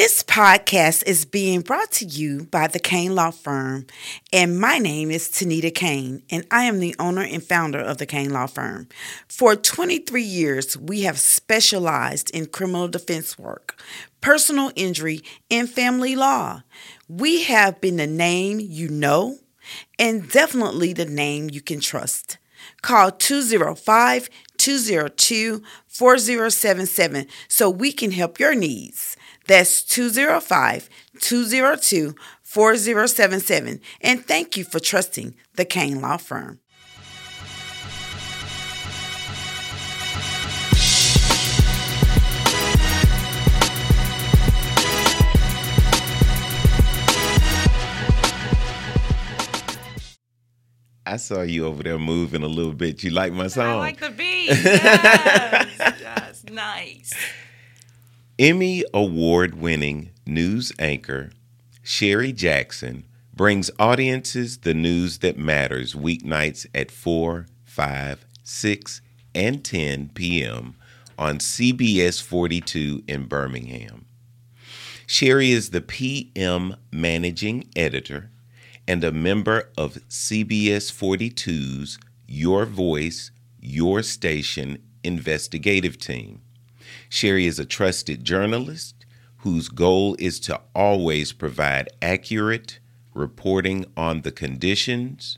This podcast is being brought to you by the Kane Law Firm, and my name is Tanita Kane, and I am the owner and founder of the Kane Law Firm. For 23 years, we have specialized in criminal defense work, personal injury, and family law. We have been the name you know, and definitely the name you can trust. Call 205-202-4077 so we can help your needs. That's 205-202-4077. And thank you for trusting the Kane Law Firm. I saw you over there moving a little bit. You like my song? I like the beat. Yes. That's nice. Emmy award-winning news anchor Sherri Jackson brings audiences the news that matters weeknights at 4, 5, 6, and 10 p.m. on CBS 42 in Birmingham. Sherri is the PM managing editor and a member of CBS 42's Your Voice, Your Station investigative team. Sherri is a trusted journalist whose goal is to always provide accurate reporting on the conditions,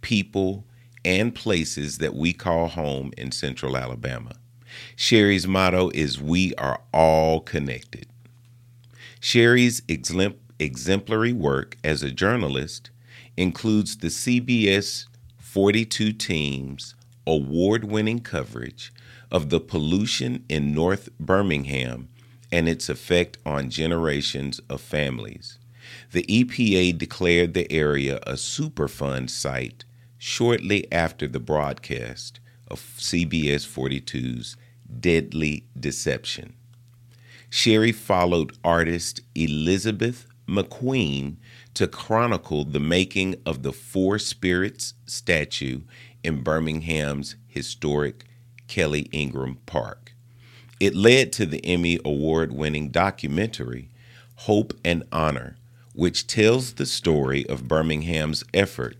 people, and places that we call home in Central Alabama. Sherri's motto is, "We are all connected." Sherri's exemplary work as a journalist includes the CBS 42 team's award-winning coverage of the pollution in North Birmingham and its effect on generations of families. The EPA declared the area a SuperFund Site shortly after the broadcast of CBS 42's Deadly Deception. Sherri followed artist Elizabeth MacQueen to chronicle the making of the Four Spirits Statue in Birmingham's historic Kelly Ingram Park. It led to the Emmy award-winning documentary Hope and Honor, which tells the story of Birmingham's effort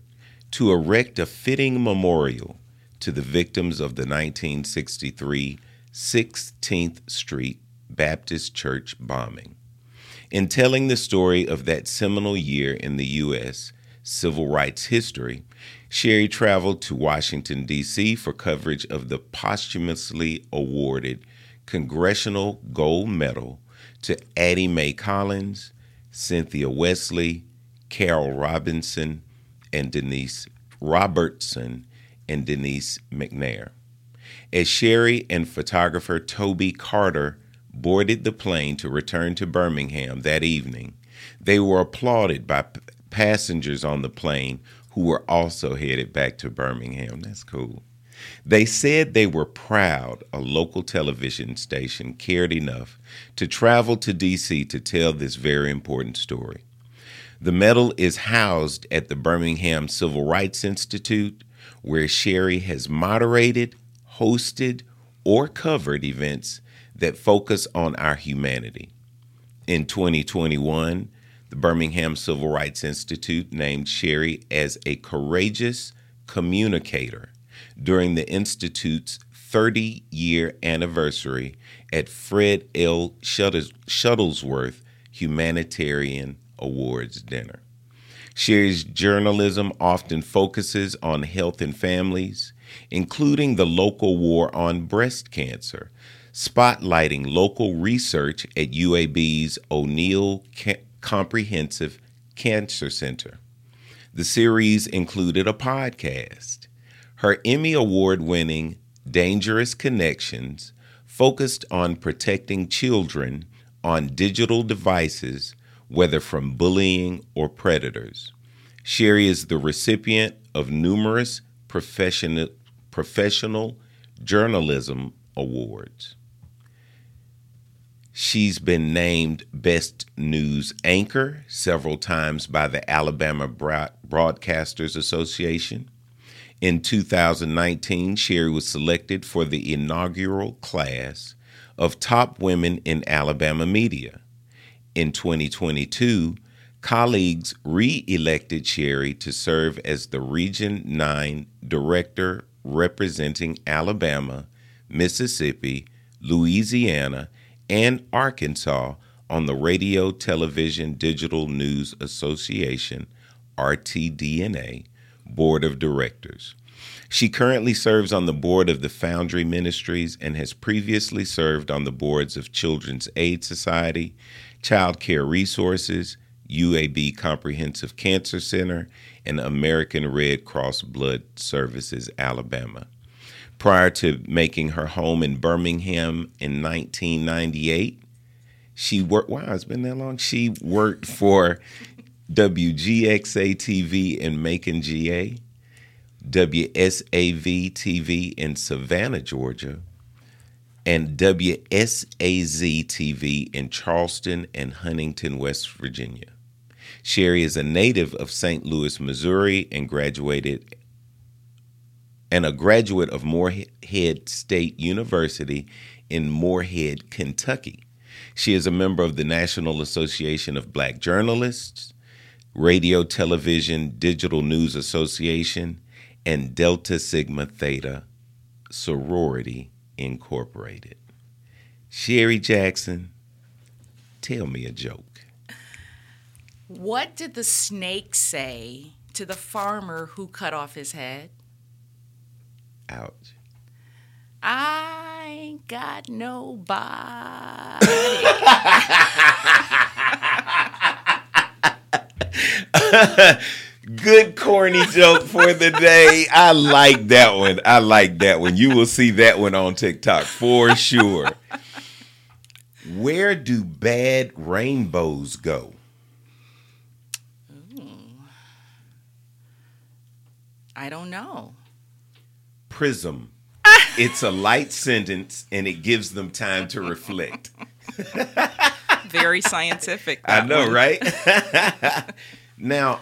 to erect a fitting memorial to the victims of the 1963 16th Street Baptist Church Bombing. In telling the story of that seminal year in the U.S. civil rights history, Sherri traveled to Washington, D.C. for coverage of the posthumously awarded Congressional Gold Medal to Addie Mae Collins, Cynthia Wesley, Carole Robertson, and Denise McNair. As Sherri and photographer Toby Carter boarded the plane to return to Birmingham that evening, they were applauded by passengers on the plane who were also headed back to Birmingham. That's cool. They said they were proud a local television station cared enough to travel to D.C. to tell this very important story. The medal is housed at the Birmingham Civil Rights Institute, where Sherri has moderated, hosted, or covered events that focus on our humanity. In 2021, the Birmingham Civil Rights Institute named Sherri as a courageous communicator during the Institute's 30-year anniversary at Fred L. Shuttlesworth Humanitarian Awards dinner. Sherri's journalism often focuses on health and families, including the local war on breast cancer, spotlighting local research at UAB's O'Neill Comprehensive Cancer Center. The series included a podcast. Her Emmy award-winning Dangerous Connections focused on protecting children on digital devices, whether from bullying or predators. Sherri is the recipient of numerous professional journalism awards. She's been named Best News Anchor several times by the Alabama Broadcasters Association. In 2019, Sherri was selected for the inaugural class of Top Women in Alabama Media. In 2022, colleagues re-elected Sherri to serve as the Region 9 Director representing Alabama, Mississippi, Louisiana, and Arkansas on the Radio, Television, Digital News Association, RTDNA, Board of Directors. She currently serves on the board of the Foundry Ministries and has previously served on the boards of Children's Aid Society, Child Care Resources, UAB Comprehensive Cancer Center, and American Red Cross Blood Services, Alabama. Prior to making her home in Birmingham in 1998, She worked for WGXA-TV in Macon, GA, WSAV-TV in Savannah, Georgia, and WSAZ-TV in Charleston and Huntington, West Virginia. Sherri is a native of St. Louis, Missouri, and a graduate of Morehead State University in Morehead, Kentucky. She is a member of the National Association of Black Journalists, Radio, Television, Digital News Association, and Delta Sigma Theta Sorority, Incorporated. Sherri Jackson, tell me a joke. What did the snake say to the farmer who cut off his head? Ouch. I ain't got nobody. Good corny joke for the day. I like that one. You will see that one on TikTok for sure. Where do bad rainbows go? Ooh. I don't know. Prism. It's a light sentence, and it gives them time to reflect. Very scientific. I know, right? Now,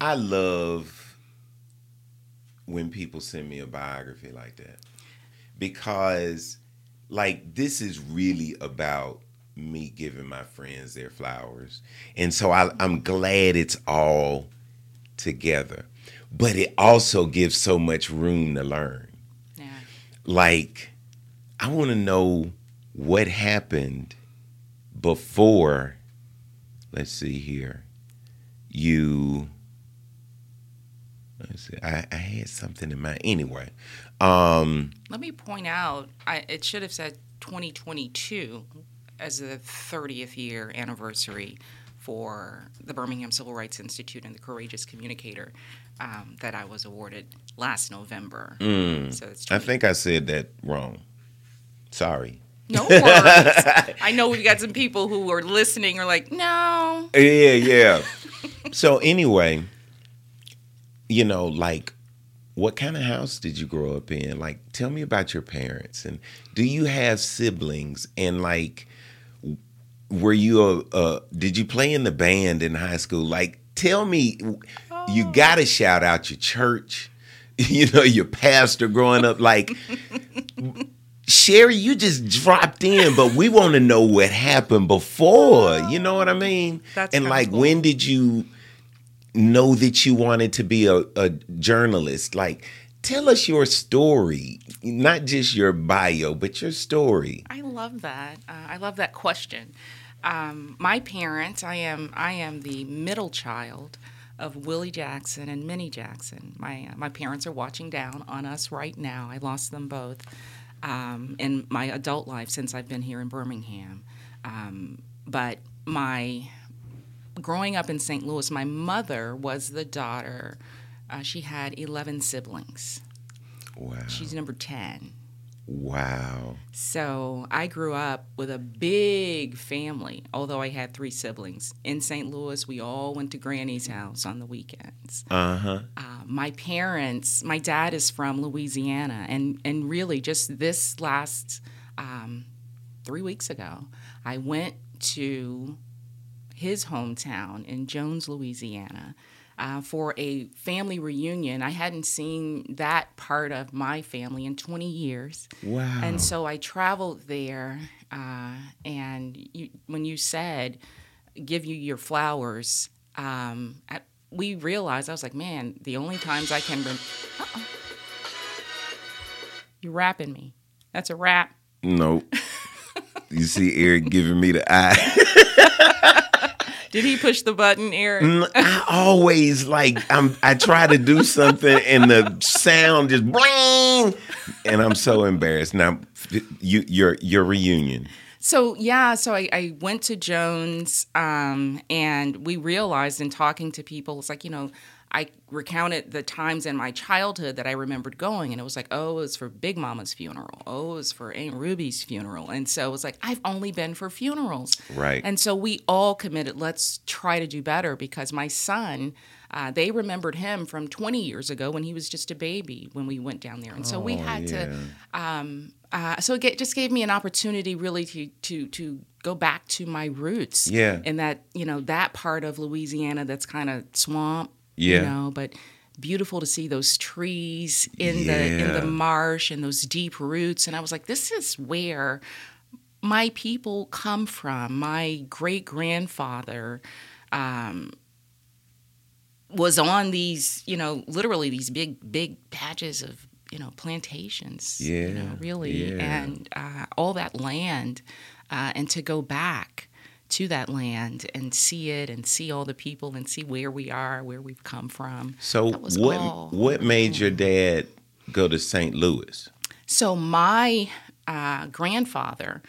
I love when people send me a biography like that, because, like, this is really about me giving my friends their flowers. And so I'm glad it's all together. But it also gives so much room to learn. Yeah. Like, I want to know what happened before, let's see here, I had something in mind. Anyway. Let me point out, it should have said 2022 as the 30th year anniversary for the Birmingham Civil Rights Institute and the Courageous Communicator that I was awarded last November. So it's I think I said that wrong. Sorry. No worries. I know we've got some people who are listening are like, no. Yeah. So anyway, you know, like, what kind of house did you grow up in? Like, tell me about your parents. And do you have siblings? And, like, were you did you play in the band in high school? Like, tell me, you got to shout out your church, you know, your pastor growing up. Like, Sherri, you just dropped in, but we want to know what happened before. You know what I mean? That's and like, cool. When did you know that you wanted to be a journalist? Like, tell us your story, not just your bio, but your story. I love that. I love that question. My parents, I am the middle child of Willie Jackson and Minnie Jackson. My parents are watching down on us right now. I lost them both in my adult life since I've been here in Birmingham. But growing up in St. Louis, my mother was the daughter. She had 11 siblings. Wow. She's number 10. Wow. So I grew up with a big family, although I had 3 siblings. In St. Louis, we all went to Granny's house on the weekends. Uh-huh. My parents, my dad is from Louisiana, and really just this last 3 weeks ago, I went to his hometown in Jones, Louisiana, for a family reunion. I hadn't seen that part of my family in 20 years. Wow. And so I traveled there, and when you said, give you your flowers, we realized, I was like, man, the only times I can remember. Uh-oh. You're rapping me. That's a rap. Nope. You see Eric giving me the eye. Did he push the button, Eric? I always, I try to do something, and the sound just bling, and I'm so embarrassed. Now, your reunion. So, yeah, I went to Jones, and we realized in talking to people, it's like, I recounted the times in my childhood that I remembered going, and it was like, oh, it was for Big Mama's funeral. Oh, it was for Aunt Ruby's funeral. And so it was like, I've only been for funerals. Right. And so we all committed, let's try to do better, because my son, they remembered him from 20 years ago when he was just a baby when we went down there. And so we had to, so it just gave me an opportunity really to go back to my roots. Yeah. And that, that part of Louisiana that's kind of swamp. Yeah. But beautiful to see those trees in the marsh and those deep roots. And I was like, this is where my people come from. My great-grandfather was on these, literally these big patches of, plantations. Yeah. Really. Yeah. And all that land. And to go back to that land and see it and see all the people and see where we are, where we've come from. So what made your dad go to St. Louis? So my grandfather,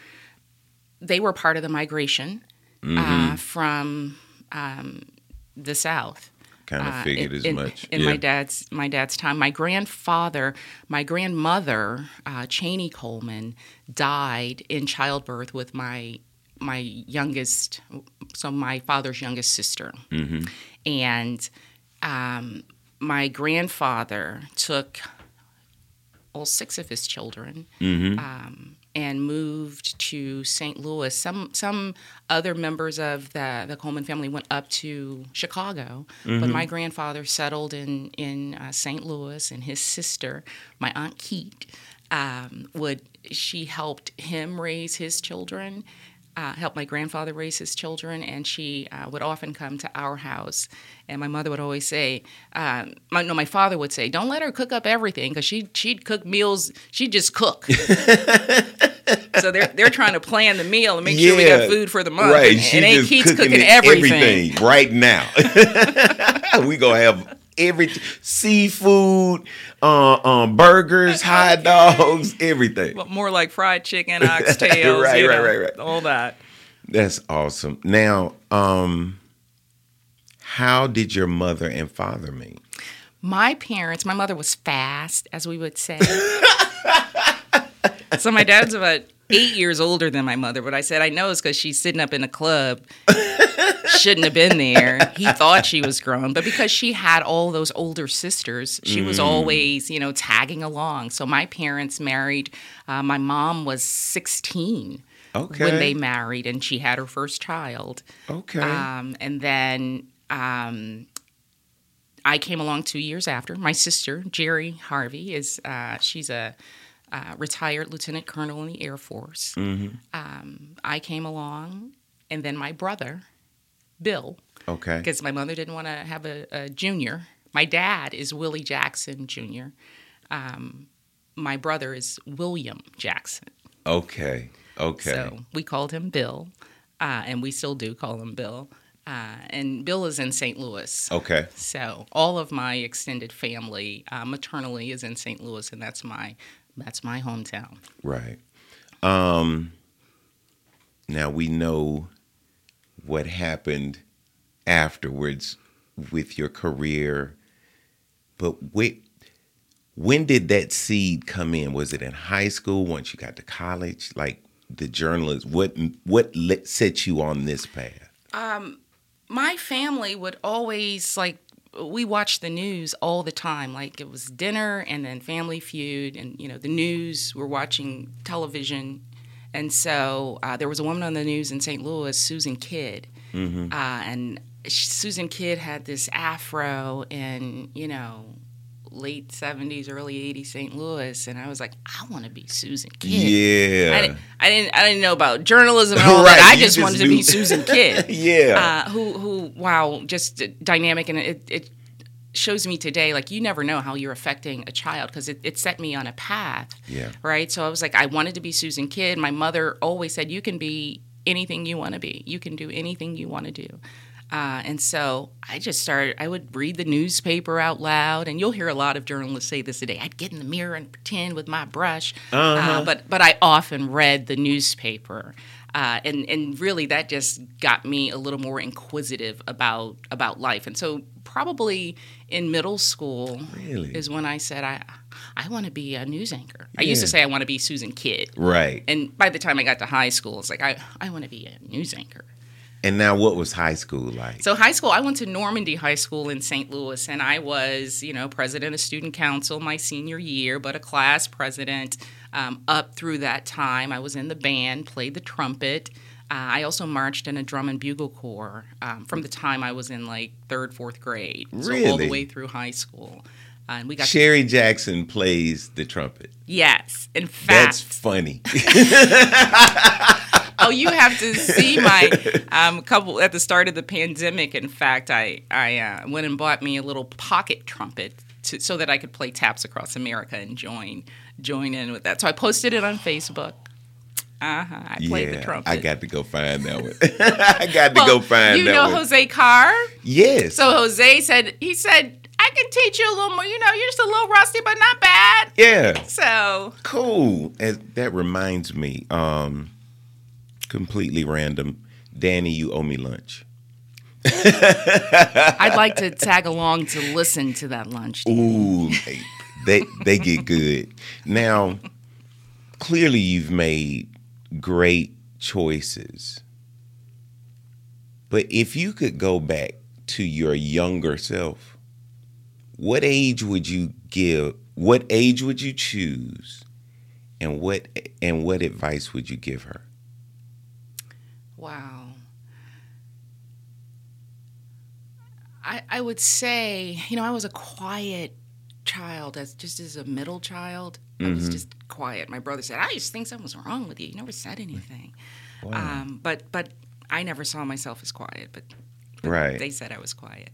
they were part of the migration from the South. Kind of figured as much. In my dad's time, my grandmother, Cheney Coleman, died in childbirth with my youngest, so my father's youngest sister. Mm-hmm. And my grandfather took all six of his children and moved to St. Louis. Some other members of the Coleman family went up to Chicago, but my grandfather settled in St. Louis, and his sister, my Aunt Keat, she helped him raise his children. Helped my grandfather raise his children, and she would often come to our house. And my mother would always say, my father would say, don't let her cook up everything, because she'd cook meals, she'd just cook. So they're trying to plan the meal and make sure we got food for the month. Right. And Aunt Keith's cooking everything right now. We gonna have everything, seafood, burgers, hot dogs, everything. But more like fried chicken, oxtails, right. All that. That's awesome. Now, how did your mother and father meet? My mother was fast, as we would say. So my dad's about 8 years older than my mother, but I said, I know it's because she's sitting up in a club. Shouldn't have been there. He thought she was grown, but because she had all those older sisters, she was always, tagging along. So my parents married. My mom was 16 when they married, and she had her first child. Okay. And then I came along 2 years after. My sister, Jerry Harvey, she's a retired lieutenant colonel in the Air Force. Mm-hmm. I came along, and then my brother, Bill. Okay. Because my mother didn't want to have a junior. My dad is Willie Jackson Jr. My brother is William Jackson. Okay. So we called him Bill, and we still do call him Bill. And Bill is in St. Louis. Okay. So all of my extended family maternally is in St. Louis, and that's my hometown. Right. Now we know what happened afterwards with your career, but when did that seed come in? Was it in high school, once you got to college? Like the journalist, what set you on this path? My family would always we watched the news all the time. Like it was dinner and then Family Feud and, the news. We're watching television. And so there was a woman on the news in St. Louis, Susan Kidd. And Susan Kidd had this afro in, you know, late 70s, early 80s St. Louis, and I was like, I want to be Susan Kidd. Yeah. I didn't know about journalism and all right, that. I just wanted to be Susan Kidd. Yeah. Who, just dynamic, and it shows me today, like, you never know how you're affecting a child, because it set me on a path. Yeah. Right? So I was like, I wanted to be Susan Kidd. My mother always said, you can be anything you want to be. You can do anything you want to do. And so I just started, I would read the newspaper out loud, and you'll hear a lot of journalists say this today. I'd get in the mirror and pretend with my brush. Uh-huh. But I often read the newspaper. And really that just got me a little more inquisitive about life. And so probably in middle school is when I said, I want to be a news anchor. Yeah. I used to say I want to be Susan Kidd. Right. And by the time I got to high school, it's like, I want to be a news anchor. And now what was high school like? So high school, I went to Normandy High School in St. Louis, and I was, president of student council my senior year, but a class president up through that time. I was in the band, played the trumpet. I also marched in a drum and bugle corps from the time I was in, like, third, fourth grade. Really? So all the way through high school. And we got Sherri Jackson plays the trumpet. Yes. In fact. That's funny. Oh, you have to see my couple at the start of the pandemic. In fact, I went and bought me a little pocket trumpet so that I could play Taps Across America and join in with that. So I posted it on Facebook. Uh-huh. I played the trumpet. I got to go find that one. You know Jose Carr? Yes. So Jose said, I can teach you a little more. You're just a little rusty, but not bad. Yeah. So. Cool. That reminds me. Completely random. Danny, you owe me lunch. I'd like to tag along to listen to that lunch. Ooh, they get good. Now, clearly you've made great choices. But if you could go back to your younger self, what age would you choose? And what advice would you give her? Wow. I would say, I was a quiet child, just as a middle child. Mm-hmm. I was just quiet. My brother said, I used to think something was wrong with you. You never said anything. Wow. But I never saw myself as quiet, but right. They said I was quiet.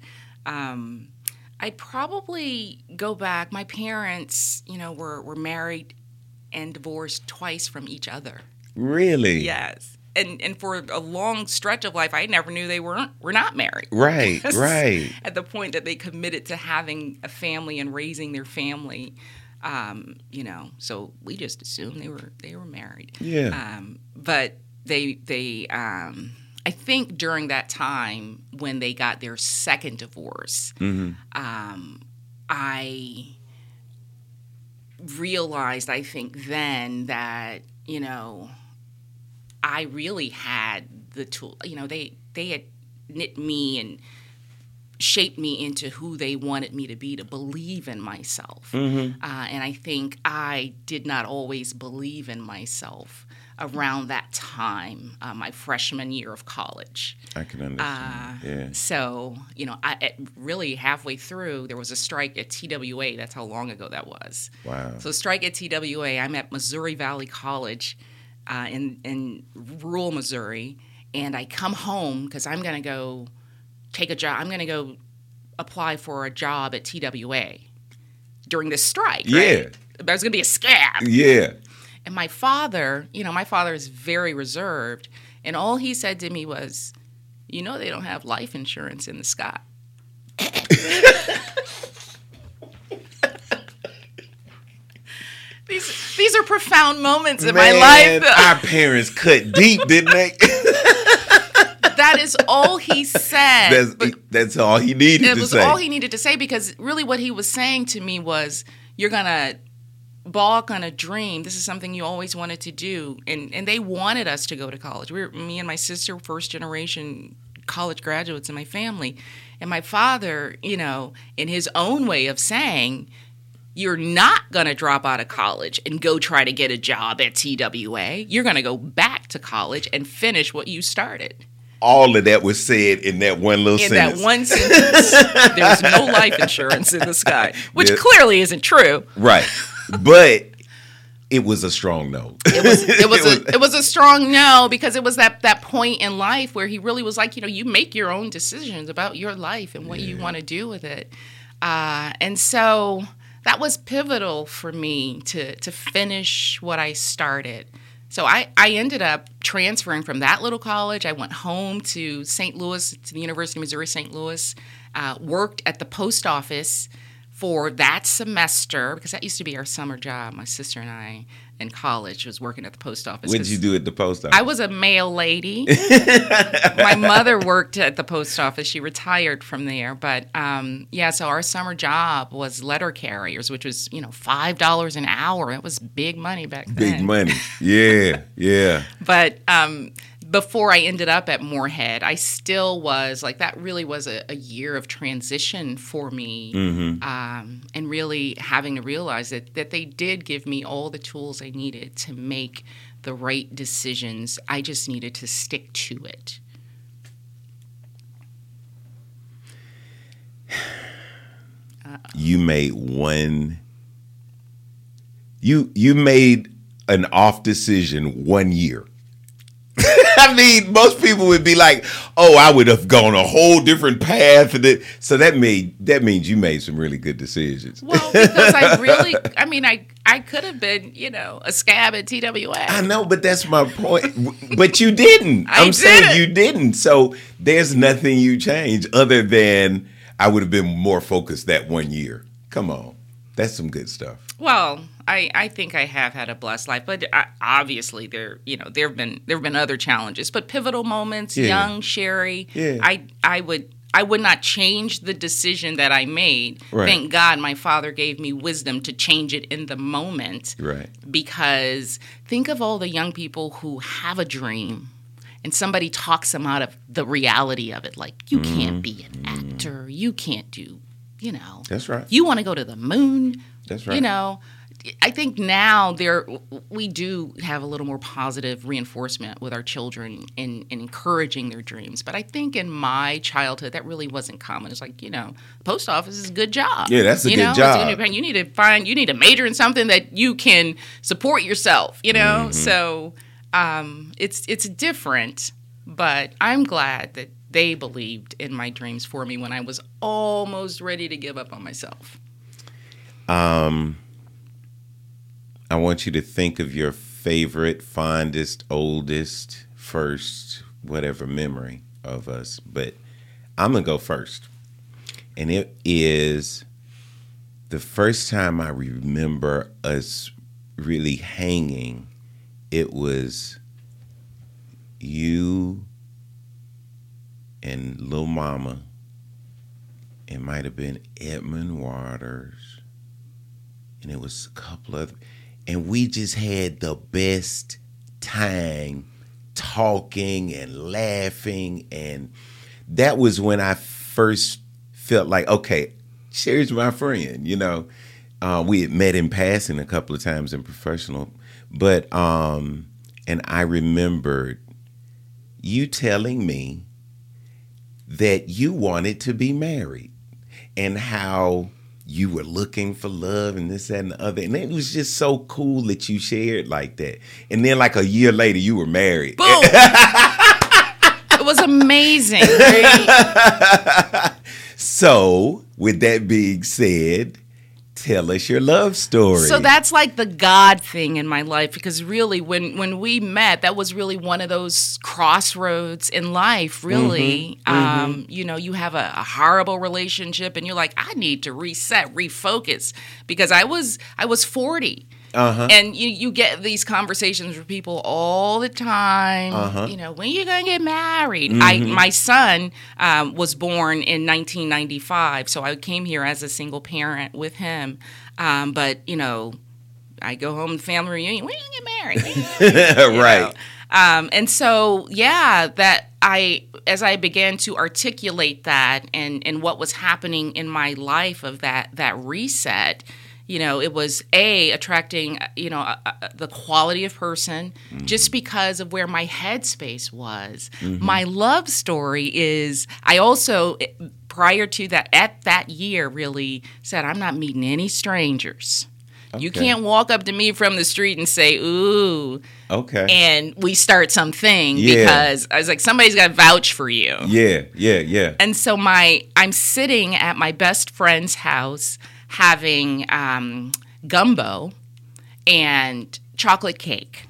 I'd probably go back. My parents, were married and divorced twice from each other. Really? Yes. And for a long stretch of life, I never knew they were not married. Right, right. At the point that they committed to having a family and raising their family, so we just assumed they were married. Yeah. But they I think during that time when they got their second divorce, mm-hmm. I realized, I think then that I really had the tool. They had knit me and shaped me into who they wanted me to be, to believe in myself. Mm-hmm. And I think I did not always believe in myself around that time, my freshman year of college. I can understand. Yeah. So, really halfway through, there was a strike at TWA. That's how long ago that was. Wow. So strike at TWA. I'm at Missouri Valley College. In rural Missouri, and I come home because I'm going to go take a job. I'm going to go apply for a job at TWA during this strike. Yeah. Right? There's going to be a scab. Yeah. And my father, my father is very reserved, and all he said to me was, they don't have life insurance in the sky. These are profound moments in my life. Our parents cut deep, didn't they? That is all he said. That's all he needed to say. It was all he needed to say, because really what he was saying to me was, you're going to balk on a dream. This is something you always wanted to do. And they wanted us to go to college. Me and my sister were first-generation college graduates in my family. And my father, in his own way of saying, you're not going to drop out of college and go try to get a job at TWA. You're going to go back to college and finish what you started. all of that was said in that one little sentence. In that one sentence, there's no life insurance in the sky, which clearly isn't true. Right. But it was a strong no. It was a strong no, because it was that point in life where he really was like, you know, you make your own decisions about your life and what you want to do with it. And so that was pivotal for me to finish what I started. So I ended up transferring from that little college. I went home to St. Louis, to the University of Missouri St. Louis, worked at the post office for that semester, because that used to be our summer job. My sister and I in college was working at the post office. What did you do at the post office? I was a mail lady. My mother worked at the post office. She retired from there. But, so our summer job was letter carriers, which was, $5 an hour. It was big money back then. Big money. Yeah, yeah. But before I ended up at Moorhead, I still was like, that really was a year of transition for me, and really having to realize that they did give me all the tools I needed to make the right decisions. I just needed to stick to it. You made an off decision one year. I mean, most people would be like, "Oh, I would have gone a whole different path." So that means you made some really good decisions. Well, because I could have been, a scab at TWA. I know, but that's my point. But you didn't. I'm saying you didn't. So there's nothing you changed other than I would have been more focused that one year. Come on, that's some good stuff. Well, I think I have had a blessed life, but obviously there have been other challenges, but pivotal moments. Yeah. Young Sherri, yeah. I would not change the decision that I made. Right. Thank God, my father gave me wisdom to change it in the moment. Right. Because think of all the young people who have a dream, and somebody talks them out of the reality of it, like you can't be an actor, you can't do, That's right. You want to go to the moon. That's right. I think now we do have a little more positive reinforcement with our children in encouraging their dreams. But I think in my childhood, that really wasn't common. It's like, post office is a good job. Yeah, that's a good job. You need to major in something that you can support yourself, So it's different, but I'm glad that they believed in my dreams for me when I was almost ready to give up on myself. I want you to think of your favorite, fondest, oldest, first, whatever memory of us. But I'm going to go first. And it is the first time I remember us really hanging. It was you and Lil Mama. It might have been Edmund Waters. And it was a couple of... And we just had the best time talking and laughing. And that was when I first felt like, okay, Sherri's my friend, We had met in passing a couple of times in professional. But, and I remembered you telling me that you wanted to be married and how you were looking for love and this, that, and the other. And it was just so cool that you shared like that. And then like a year later, you were married. Boom! It was amazing, right? So, with that being said, tell us your love story. So that's like the God thing in my life, because really when we met, that was really one of those crossroads in life, really. You have a horrible relationship and you're like, I need to reset, refocus, because I was 40. Uh-huh. And you get these conversations with people all the time. Uh-huh. When are you going to get married? Mm-hmm. My son was born in 1995, so I came here as a single parent with him. I go home to family reunion. When are you going to get married? Right. And so, that as I began to articulate that and what was happening in my life of that reset, you know, it was attracting, you know, the quality of person just because of where my headspace was. Mm-hmm. My love story is I also, prior to that, at that year, really said, I'm not meeting any strangers. Okay. You can't walk up to me from the street and say, ooh. Okay. And we start something because I was like, somebody's got to vouch for you. Yeah. And so I'm sitting at my best friend's house having gumbo and chocolate cake.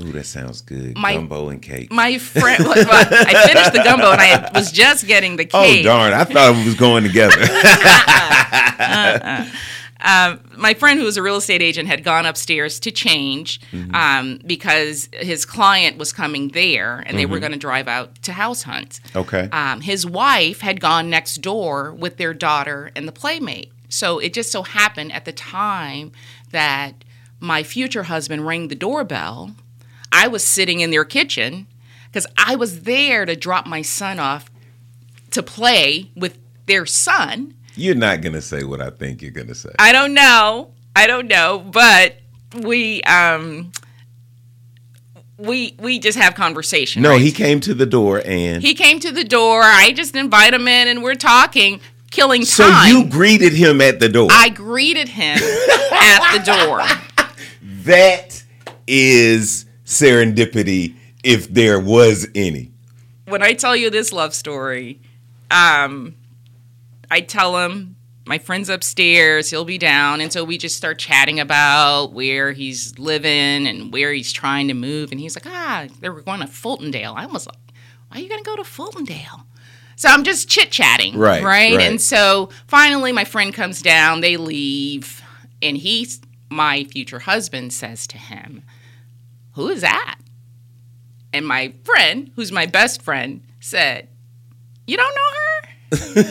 Ooh, that sounds good. Gumbo and cake. My friend, I finished the gumbo and I was just getting the cake. Oh, darn. I thought it was going together. My friend, who was a real estate agent, had gone upstairs to change because his client was coming there, and they were going to drive out to house hunt. Okay. His wife had gone next door with their daughter and the playmate. So it just so happened at the time that my future husband rang the doorbell, I was sitting in their kitchen because I was there to drop my son off to play with their son. You're not going to say what I think you're going to say. I don't know. But we just have conversation. No, right? He came to the door and... I just invite him in and we're talking, killing time. So you greeted him at the door. I greeted him at the door. That is serendipity if there was any. When I tell you this love story... I tell him, my friend's upstairs, he'll be down. And so we just start chatting about where he's living and where he's trying to move. And he's like, they were going to Fultondale. I was like, why are you going to go to Fultondale? So I'm just chit-chatting, right? And so finally my friend comes down, they leave. And my future husband says to him, who is that? And my friend, who's my best friend, said, you don't know her? He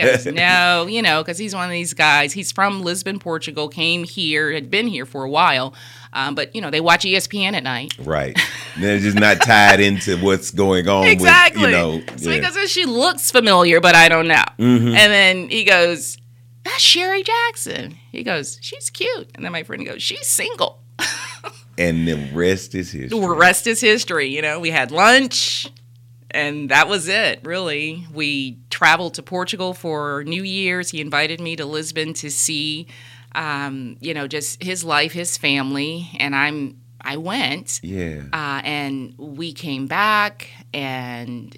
goes, no, you know, because he's one of these guys. He's from Lisbon, Portugal, came here, had been here for a while. But, you know, they watch ESPN at night. Right. They're just not tied into what's going on. Exactly. With, you know, so he goes, she looks familiar, but I don't know. Mm-hmm. And then he goes, that's Sherri Jackson. He goes, she's cute. And then my friend goes, she's single. And the rest is history. You know, we had lunch. And that was it, really. We traveled to Portugal for New Year's. He invited me to Lisbon to see, you know, just his life, his family. And I went. Yeah. And we came back, and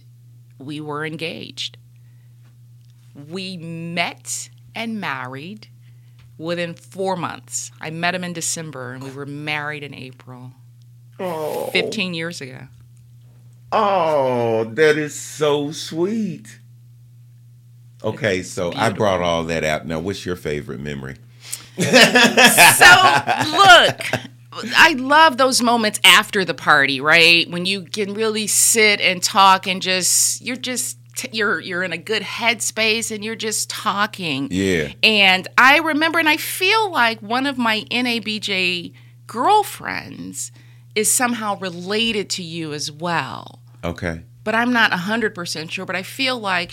we were engaged. We met and married within 4 months. I met him in December, and we were married in April. Oh. 15 years ago. Oh, that is so sweet. Okay, so I brought all that out. Now, what's your favorite memory? I love those moments after the party, right? When you can really sit and talk and just, you're in a good headspace and you're just talking. Yeah. And I remember, and I feel like one of my NABJ girlfriends is somehow related to you as well. Okay. But I'm not 100% sure, but I feel like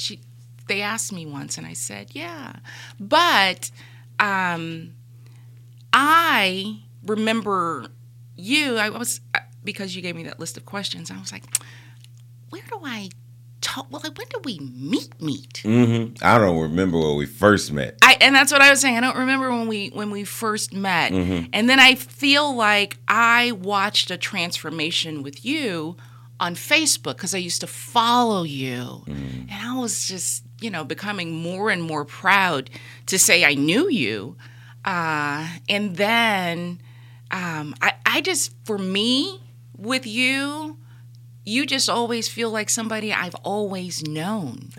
they asked me once, and I said, yeah. But I remember you, because you gave me that list of questions, I was like, where do I talk? Well, like, when did we meet? Mm-hmm. I don't remember when we first met. And that's what I was saying. I don't remember when we first met. Mm-hmm. And then I feel like I watched a transformation with you on Facebook because I used to follow you. Mm-hmm. And I was just, you know, becoming more and more proud to say I knew you. And then I just, for me, with you... You just always feel like somebody I've always known,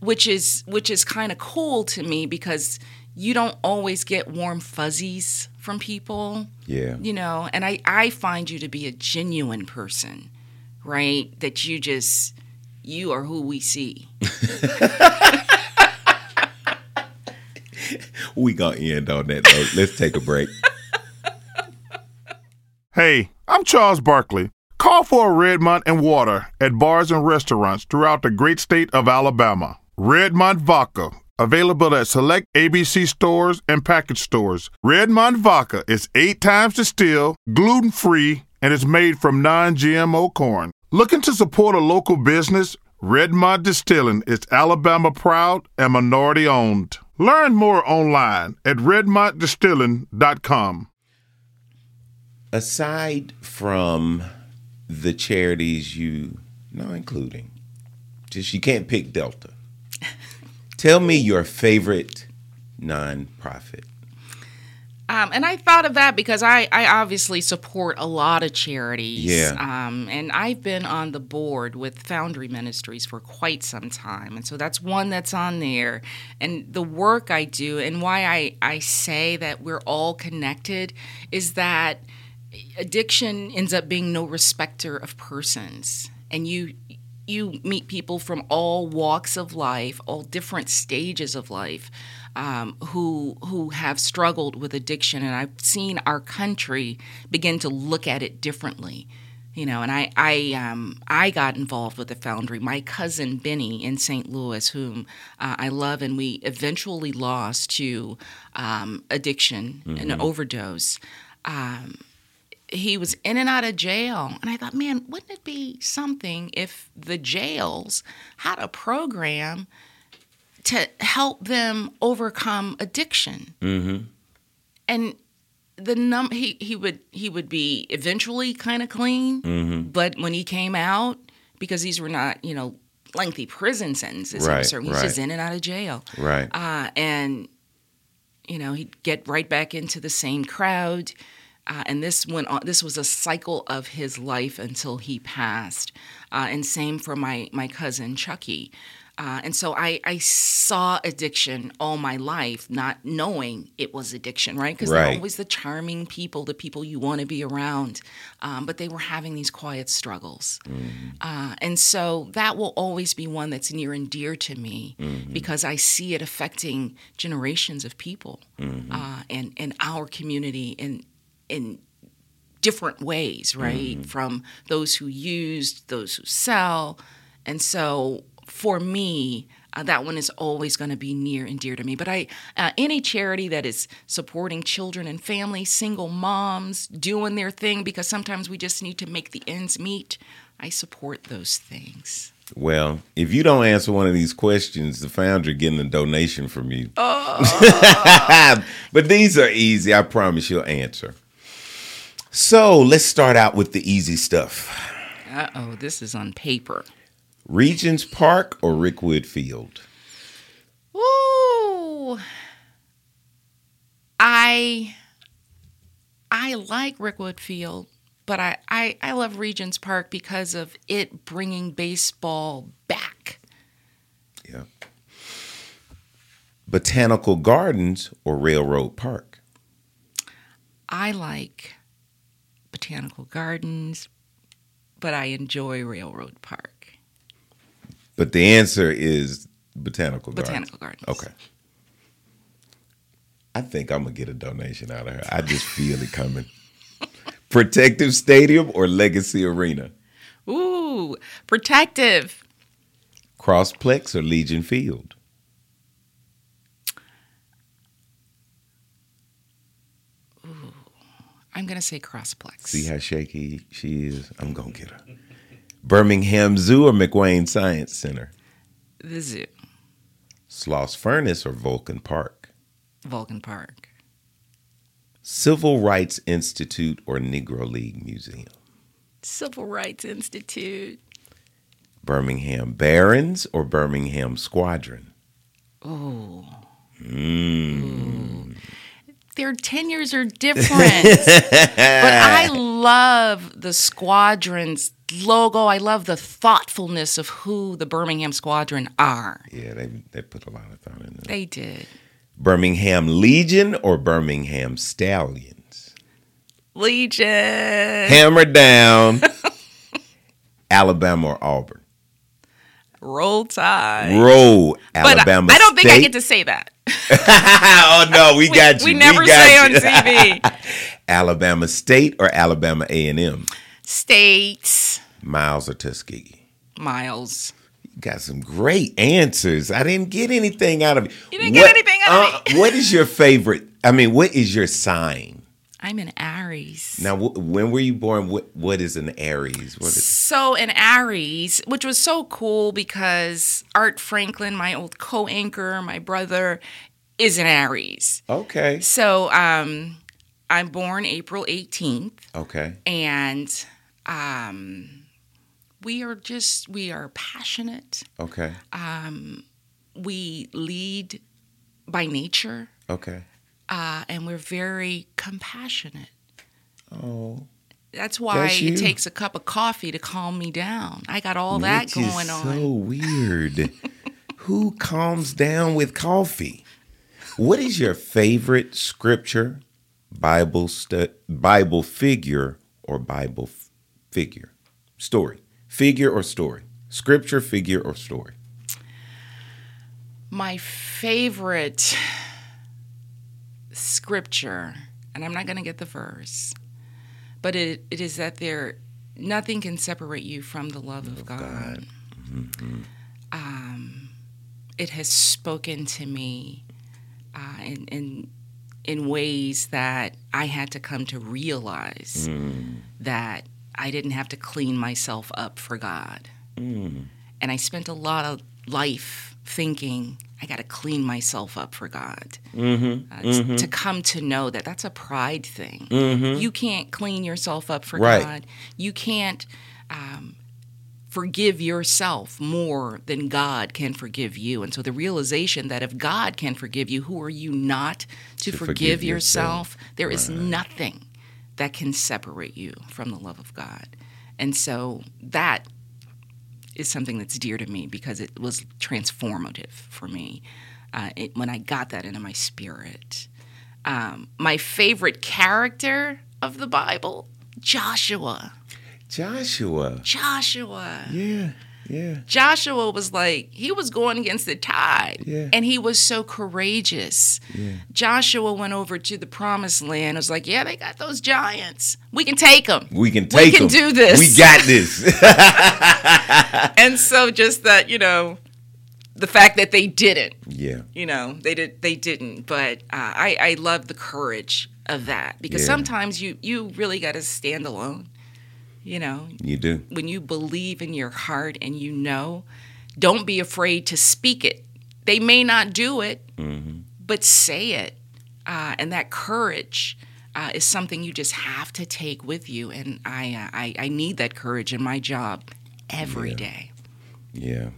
which is kind of cool to me because you don't always get warm fuzzies from people. Yeah, you know, and I find you to be a genuine person, right? That you are who we see. We gonna end on that note. Let's take a break. Hey, I'm Charles Barkley. Call for a Redmont and water at bars and restaurants throughout the great state of Alabama. Redmont Vodka, Available at select ABC stores and package stores. Redmond Vodka is 8 times distilled, gluten-free, and is made from non-GMO corn. Looking to support a local business? Redmond Distilling is Alabama proud and minority owned. Learn more online at redmonddistilling.com. Aside from the charities including, just you can't pick Delta. Tell me your favorite nonprofit. And I thought of that because I obviously support a lot of charities. Yeah. And I've been on the board with Foundry Ministries for quite some time. And so that's one that's on there. And the work I do and why I say that we're all connected is that addiction ends up being no respecter of persons. And you meet people from all walks of life, all different stages of life, who have struggled with addiction. And I've seen our country begin to look at it differently. And I got involved with the Foundry. My cousin Benny in St. Louis, whom I love, and we eventually lost to addiction and an overdose. He was in and out of jail. And I thought, man, wouldn't it be something if the jails had a program to help them overcome addiction? Mm-hmm. And he would be eventually kind of clean, but when he came out, because these were not, lengthy prison sentences, he's just in and out of jail. Right. And he'd get right back into the same crowd. And this went on. This was a cycle of his life until he passed. And same for my cousin Chucky. And so I saw addiction all my life, not knowing it was addiction, right? Because they're always the charming people, the people you want to be around. But they were having these quiet struggles. And so that will always be one that's near and dear to me because I see it affecting generations of people and our community in different ways, right? From those who use, those who sell. And so for me, that one is always going to be near and dear to me. But any charity that is supporting children and families, single moms, doing their thing, because sometimes we just need to make the ends meet, I support those things. Well, if you don't answer one of these questions, the Foundry getting a donation from you. Oh. But these are easy. I promise you'll answer. So let's start out with the easy stuff. Uh-oh, this is on paper. Regents Park or Rickwood Field? Ooh. I like Rickwood Field, but I love Regents Park because of it bringing baseball back. Yeah. Botanical Gardens or Railroad Park? I like Botanical Gardens, but I enjoy Railroad Park. But the answer is Botanical Gardens. Okay. I think I'm going to get a donation out of her. I just feel it coming. Protective Stadium or Legacy Arena? Ooh, Protective. CrossPlex or Legion Field? I'm going to say CrossPlex. See how shaky she is? I'm going to get her. Birmingham Zoo or McWayne Science Center? The zoo. Sloss Furnace or Vulcan Park? Vulcan Park. Civil Rights Institute or Negro League Museum? Civil Rights Institute. Birmingham Barons or Birmingham Squadron? Oh. Mmm. Their tenures are different, but I love the Squadron's logo. I love the thoughtfulness of who the Birmingham Squadron are. Yeah, they put a lot of thought in it. They did. Birmingham Legion or Birmingham Stallions? Legion. Hammer down. Alabama or Auburn? Roll Tide. Roll Alabama. But I don't think I get to say that. Oh, no, we got you. We never say on TV. Alabama State or Alabama A&M? States. Miles or Tuskegee? Miles. You got some great answers. I didn't get anything out of it. You didn't get anything out of me. What is your favorite? I mean, what is your sign? I'm an Aries. Now, when were you born? What is an Aries? So an Aries, which was so cool because Art Franklin, my old co-anchor, my brother, is an Aries. Okay. So I'm born April 18th. Okay. And we are passionate. Okay. We lead by nature. Okay. And we're very compassionate. Oh. That's why it takes a cup of coffee to calm me down. I got all that going on. Which is so weird. Who calms down with coffee? What is your favorite scripture, Bible figure, or Bible figure? Story. Figure or story? Scripture, figure, or story? My favorite scripture, and I'm not going to get the verse, but it is that nothing can separate you from the love of God. Mm-hmm. It has spoken to me in ways that I had to come to realize that I didn't have to clean myself up for God. Mm. And I spent a lot of life thinking, I got to clean myself up for God. Mm-hmm. To come to know that that's a pride thing. Mm-hmm. You can't clean yourself up for God. You can't forgive yourself more than God can forgive you. And so the realization that if God can forgive you, who are you not to forgive yourself? There is nothing that can separate you from the love of God. And so that is something that's dear to me because it was transformative for me when I got that into my spirit. My favorite character of the Bible, Joshua. Yeah. Joshua was he was going against the tide, and he was so courageous. Yeah. Joshua went over to the promised land. It was they got those giants. We can take them. We can do this. We got this. And so just that, the fact that they didn't. Yeah. They didn't. But I love the courage of that because sometimes you really got to stand alone. You do. When you believe in your heart and don't be afraid to speak it. They may not do it, but say it. And that courage is something you just have to take with you. And I need that courage in my job every day. Yeah.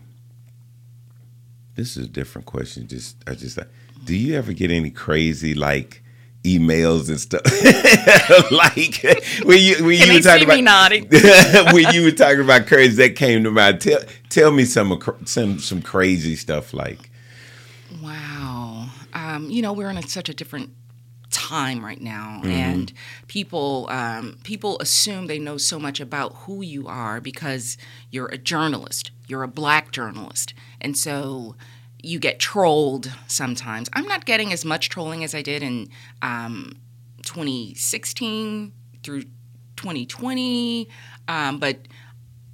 This is a different question. Do you ever get any crazy emails and stuff when you were talking about when you were talking about courage that came to mind? Tell me some crazy stuff wow. We're in such a different time right now, and people assume they know so much about who you are because you're a journalist, you're a black journalist, and so you get trolled sometimes. I'm not getting as much trolling as I did in 2016 through 2020, but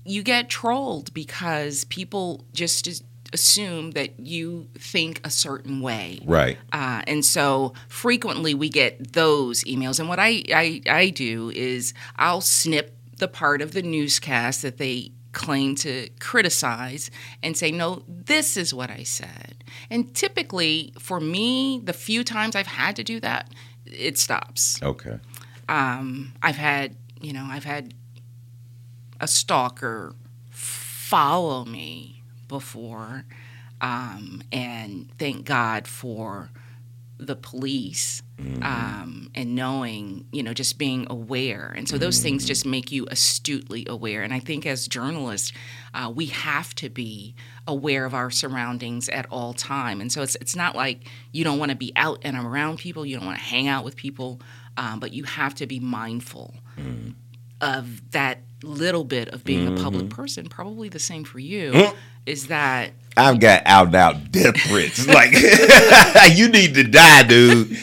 you get trolled because people just assume that you think a certain way. Right. And so frequently we get those emails. And what I do is I'll snip the part of the newscast that they claim to criticize and say, no, this is what I said. And typically, for me, the few times I've had to do that, it stops. Okay. I've had a stalker follow me before, and thank God for the police, and knowing, just being aware. And so those things just make you astutely aware. And I think as journalists, we have to be aware of our surroundings at all time. And so it's not like you don't want to be out and around people, you don't want to hang out with people, but you have to be mindful of that little bit of being a public person. Probably the same for you. Is that I've got out death threats. You need to die, dude.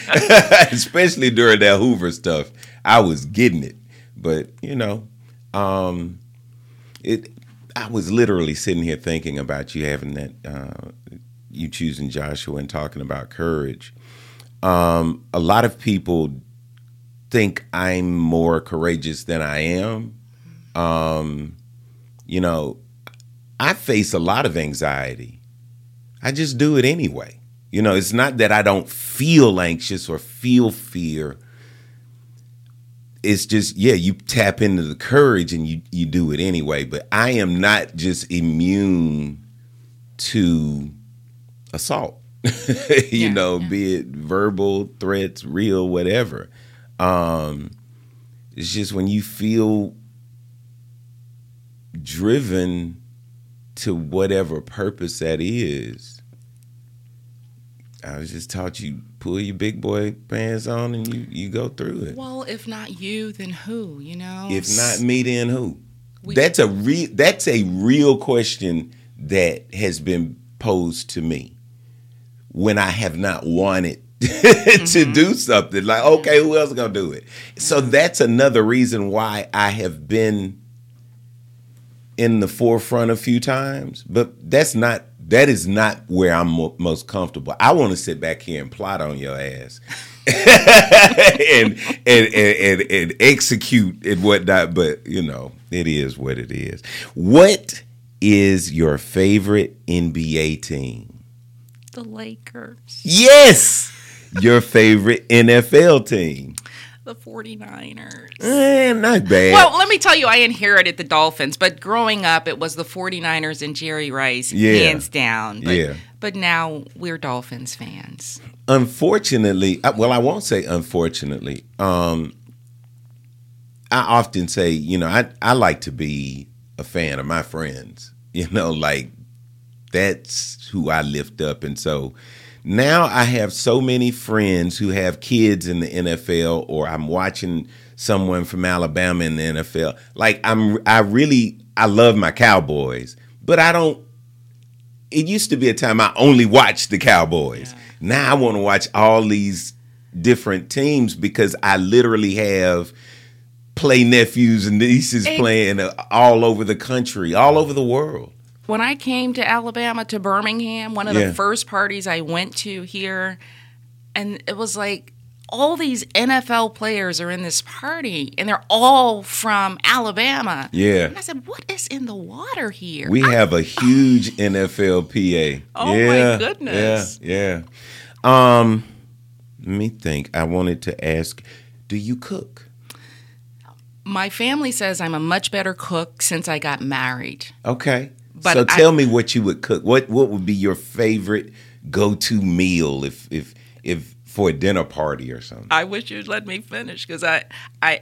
Especially during that Hoover stuff. I was getting it. But, I was literally sitting here thinking about you having that, you choosing Joshua and talking about courage. A lot of people think I'm more courageous than I am. You know, I face a lot of anxiety. I just do it anyway. You know, it's not that I don't feel anxious or feel fear. It's just, yeah, you tap into the courage and you do it anyway. But I am not just immune to assault, you know, be it verbal, threats, real, whatever. It's just when you feel driven to whatever purpose that is. I was just taught you pull your big boy pants on and you go through it. Well, if not you, then who, you know? If not me, then who? That's a real question that has been posed to me when I have not wanted to do something. Like, okay, who else is going to do it? So that's another reason why I have been in the forefront a few times, but that is not where I'm most comfortable. I want to sit back here and plot on your ass and execute and whatnot. But, you know, it is what it is. What is your favorite NBA team? The Lakers. Yes. Your favorite NFL team? The 49ers. Not bad. Well, let me tell you, I inherited the Dolphins, but growing up, it was the 49ers and Jerry Rice, hands down. But now we're Dolphins fans. Unfortunately, I won't say unfortunately. I often say, you know, I like to be a fan of my friends. You know, like, that's who I lift up. And so now I have so many friends who have kids in the NFL, or I'm watching someone from Alabama in the NFL. Like, I love my Cowboys, but it used to be a time I only watched the Cowboys. Yeah. Now I want to watch all these different teams because I literally have play nephews and nieces playing all over the country, all over the world. When I came to Alabama, to Birmingham, one of the first parties I went to here, and it was like all these NFL players are in this party, and they're all from Alabama. Yeah. And I said, what is in the water here? We have a huge NFL PA. Oh, my goodness. Yeah, yeah. Let me think. I wanted to ask, do you cook? My family says I'm a much better cook since I got married. Okay. But so tell me what you would cook. What would be your favorite go-to meal if for a dinner party or something? I wish you'd let me finish because I'm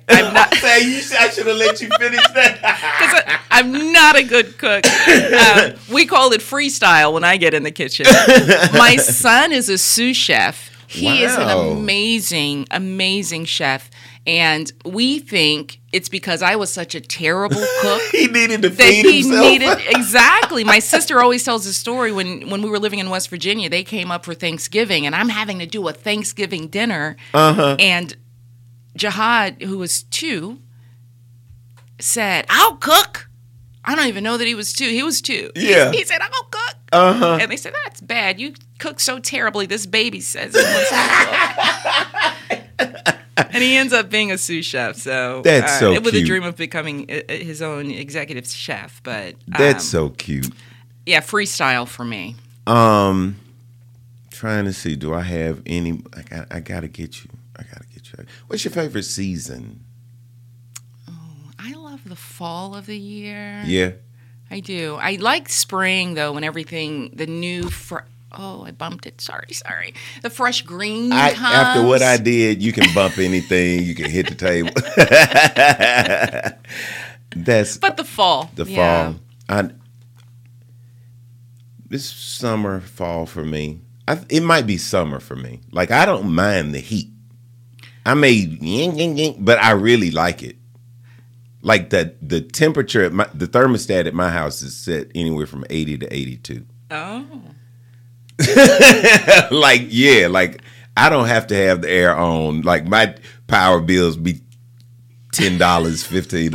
not. I should have let you finish that. Because I'm not a good cook. We call it freestyle when I get in the kitchen. My son is a sous chef. He is an amazing, amazing chef. And we think it's because I was such a terrible cook. He needed to feed himself. Exactly. My sister always tells the story when we were living in West Virginia, they came up for Thanksgiving, and I'm having to do a Thanksgiving dinner. And Jihad, who was 2, said, I'll cook. I don't even know that he was 2. He was 2. Yeah. He said, I'll cook. And they said, that's bad. You cook so terribly. This baby says it wants to cook. And he ends up being a sous chef, so that's so cute. With a dream of becoming his own executive chef, but that's so cute. Yeah, freestyle for me. Trying to see, do I have any? I gotta get you. What's your favorite season? Oh, I love the fall of the year. Yeah, I do. I like spring though, when everything the new. Oh, I bumped it. Sorry. The fresh green comes. After what I did, you can bump anything. You can hit the table. But the fall. The fall. This summer, fall for me. It might be summer for me. Like, I don't mind the heat. I may, but I really like it. Like, the temperature, the thermostat at my house is set anywhere from 80 to 82. Oh. Like I don't have to have the air on. Like, my power bills be $10, $15.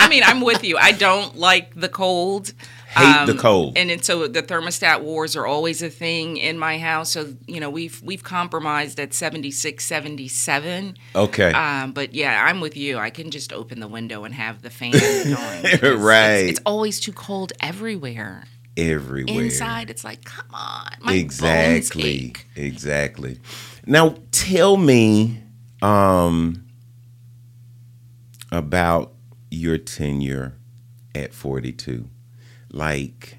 I mean, I'm with you. I don't like the cold. Hate the cold. And so the thermostat wars are always a thing in my house. So, you know, we've compromised at 76, 77. Okay. But, yeah, I'm with you. I can just open the window and have the fan going. Right. It's always too cold everywhere. Everywhere. Inside, it's like, come on. My exactly. Bones ache. Exactly. Now, tell me about your tenure at 42. Like,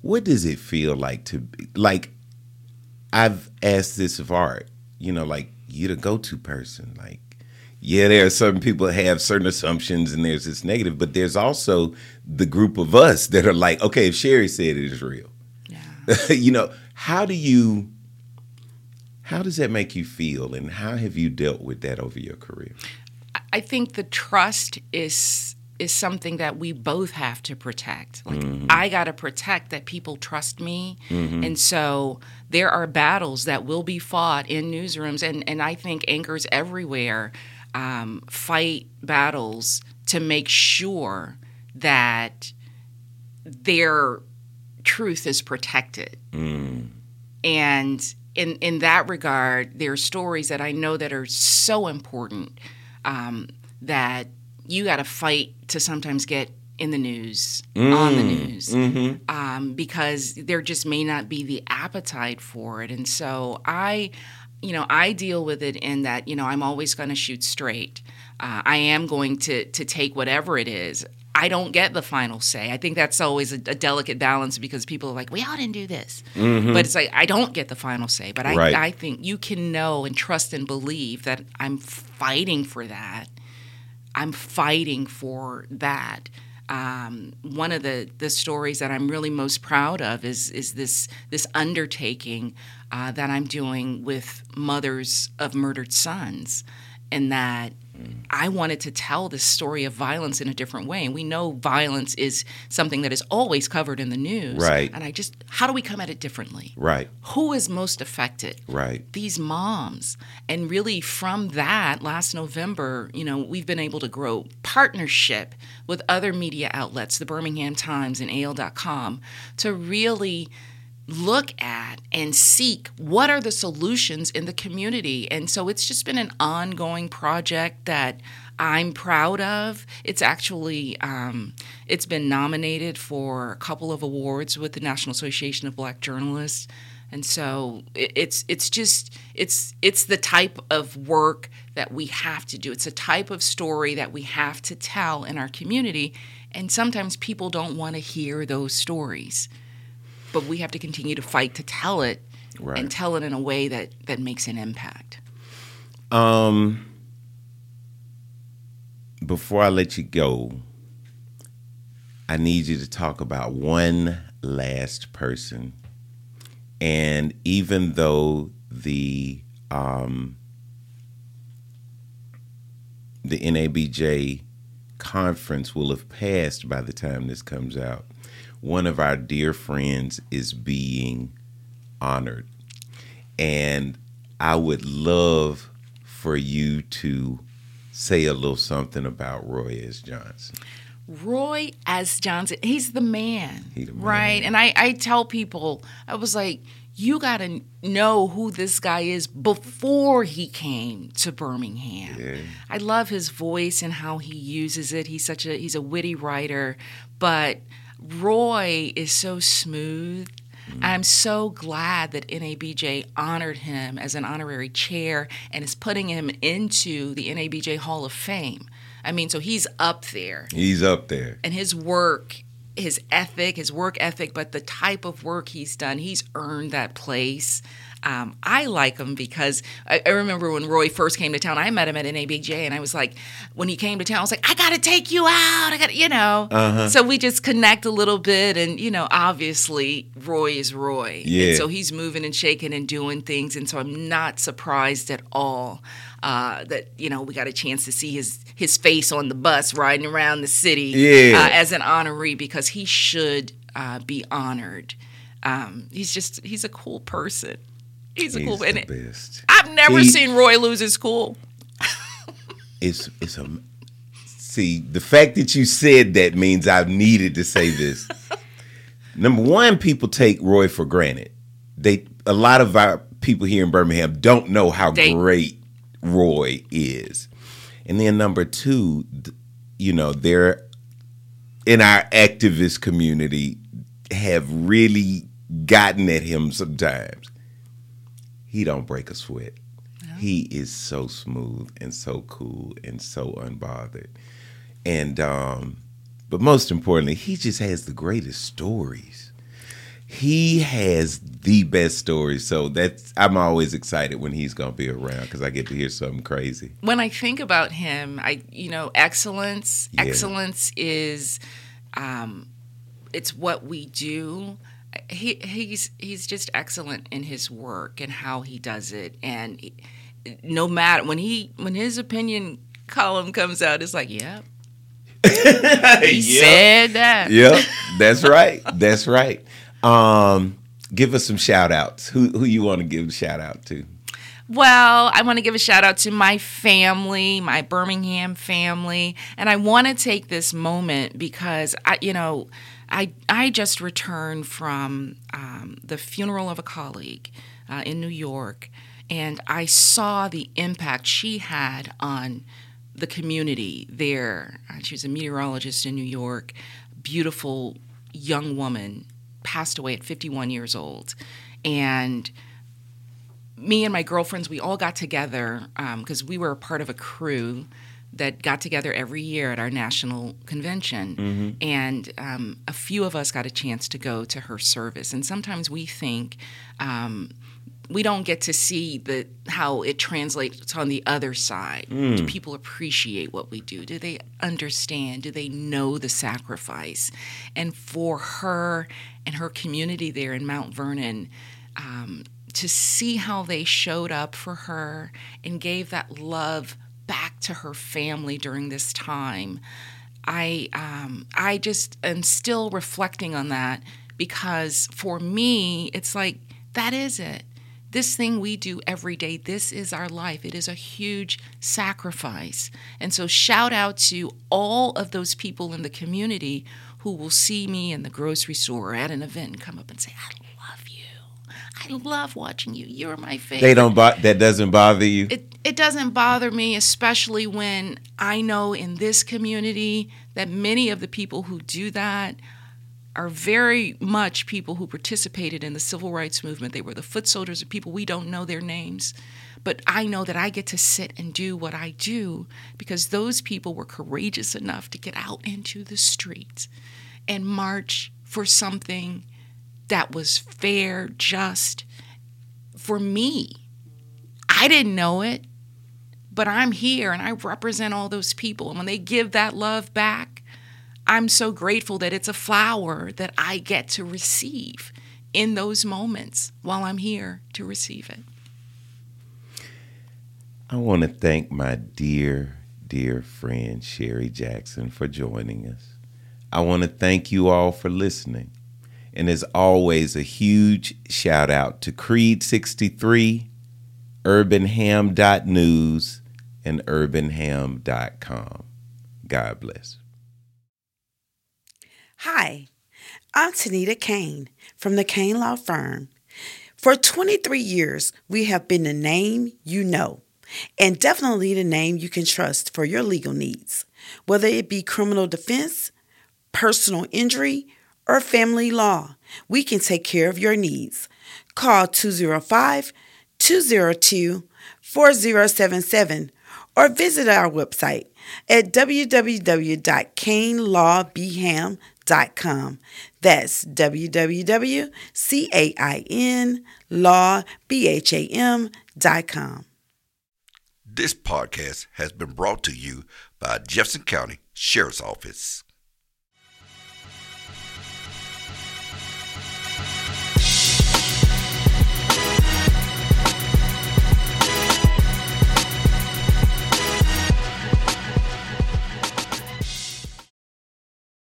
what does it feel like to be, like, I've asked this of Art, you know, like, you're the go-to person. Like, yeah, there are certain people that have certain assumptions and there's this negative, but there's also the group of us that are like, okay, if Sherri said it is real, yeah. You know, how does that make you feel? And how have you dealt with that over your career? I think the trust is something that we both have to protect. Like, mm-hmm. I got to protect that people trust me. Mm-hmm. And so there are battles that will be fought in newsrooms. And I think anchors everywhere fight battles to make sure that their truth is protected. Mm. And in that regard, there are stories that I know that are so important that you got to fight to sometimes get in the news, on the news, mm-hmm. Because there just may not be the appetite for it. And so I deal with it in that, you know, I'm always going to shoot straight. I am going to take whatever it is. I don't get the final say. I think that's always a delicate balance because people are like, we all didn't do this. Mm-hmm. But it's like, I don't get the final say. But right. I think you can know and trust and believe that I'm fighting for that. I'm fighting for that. One of the stories that I'm really most proud of is this undertaking that I'm doing with mothers of murdered sons, and that I wanted to tell this story of violence in a different way. And we know violence is something that is always covered in the news. Right. And how do we come at it differently? Right. Who is most affected? Right. These moms. And really from that, last November, you know, we've been able to grow partnership with other media outlets, the Birmingham Times and AL.com, to really look at and seek what are the solutions in the community. And so it's just been an ongoing project that I'm proud of. It's actually, it's been nominated for a couple of awards with the National Association of Black Journalists. And so it's the type of work that we have to do. It's a type of story that we have to tell in our community. And sometimes people don't want to hear those stories. But we have to continue to fight to tell it, right. And tell it in a way that makes an impact. Before I let you go, I need you to talk about one last person. And even though the NABJ conference will have passed by the time this comes out, one of our dear friends is being honored. And I would love for you to say a little something about Roy S. Johnson. Roy S. Johnson, he's the man, right? And I tell people, I was like, you got to know who this guy is before he came to Birmingham. Yeah. I love his voice and how he uses it. He's a witty writer, but Roy is so smooth. Mm-hmm. I'm so glad that NABJ honored him as an honorary chair and is putting him into the NABJ Hall of Fame. I mean, so he's up there. He's up there. And his work, his work ethic, but the type of work he's done, he's earned that place. I like him because I remember when Roy first came to town, I met him at NABJ, and I was like, when he came to town, I was like, I got to take you out. I got to, you know. Uh-huh. So we just connect a little bit, and, you know, obviously Roy is Roy. Yeah. And so he's moving and shaking and doing things, and so I'm not surprised at all that, you know, we got a chance to see his face on the bus riding around the city as an honoree, because he should be honored. He's a cool person. He's cool, the best. I've never seen Roy lose his cool. it's See, the fact that you said that means I've needed to say this. Number one, people take Roy for granted. A lot of our people here in Birmingham don't know how great Roy is. And then number two, you know, they're in our activist community have really gotten at him sometimes. He don't break a sweat. No. He is so smooth and so cool and so unbothered. And but most importantly, he just has the greatest stories. He has the best stories. So that's, I'm always excited when he's going to be around because I get to hear something crazy. When I think about him, excellence. Yeah. Excellence is, it's what we do. He's just excellent in his work and how he does it. And no matter when his opinion column comes out, it's like, yep. He said that. Yep, that's right. That's right. Give us some shout outs. Who you want to give a shout out to? Well, I want to give a shout out to my family, my Birmingham family, and I want to take this moment because I just returned from the funeral of a colleague in New York, and I saw the impact she had on the community there. She was a meteorologist in New York, beautiful young woman, passed away at 51 years old. And me and my girlfriends, we all got together because we were a part of a crew that got together every year at our national convention. Mm-hmm. And a few of us got a chance to go to her service. And sometimes we think we don't get to see how it translates on the other side. Mm. Do people appreciate what we do? Do they understand? Do they know the sacrifice? And for her and her community there in Mount Vernon, to see how they showed up for her and gave that love back to her family during this time, I just am still reflecting on that because for me, it's like, that is it. This thing we do every day, this is our life. It is a huge sacrifice. And so shout out to all of those people in the community who will see me in the grocery store or at an event and come up and say, I love you. I love watching you. You're my favorite. That doesn't bother you? It doesn't bother me, especially when I know in this community that many of the people who do that are very much people who participated in the civil rights movement. They were the foot soldiers of people. We don't know their names. But I know that I get to sit and do what I do because those people were courageous enough to get out into the streets and march for something that was fair, just for me. I didn't know it, but I'm here and I represent all those people. And when they give that love back, I'm so grateful that it's a flower that I get to receive in those moments while I'm here to receive it. I want to thank my dear, dear friend, Sherri Jackson, for joining us. I want to thank you all for listening. And as always, a huge shout out to Creed 63, urbanham.news, and urbanham.com. God bless. Hi, I'm Tanita Kane from the Kane Law Firm. For 23 years, we have been the name you know, and definitely the name you can trust for your legal needs, whether it be criminal defense, personal injury, or family law. We can take care of your needs. Call 205-202-4077 or visit our website at www.cainlawbham.com. That's www.cainlawbham.com. This podcast has been brought to you by Jefferson County Sheriff's Office.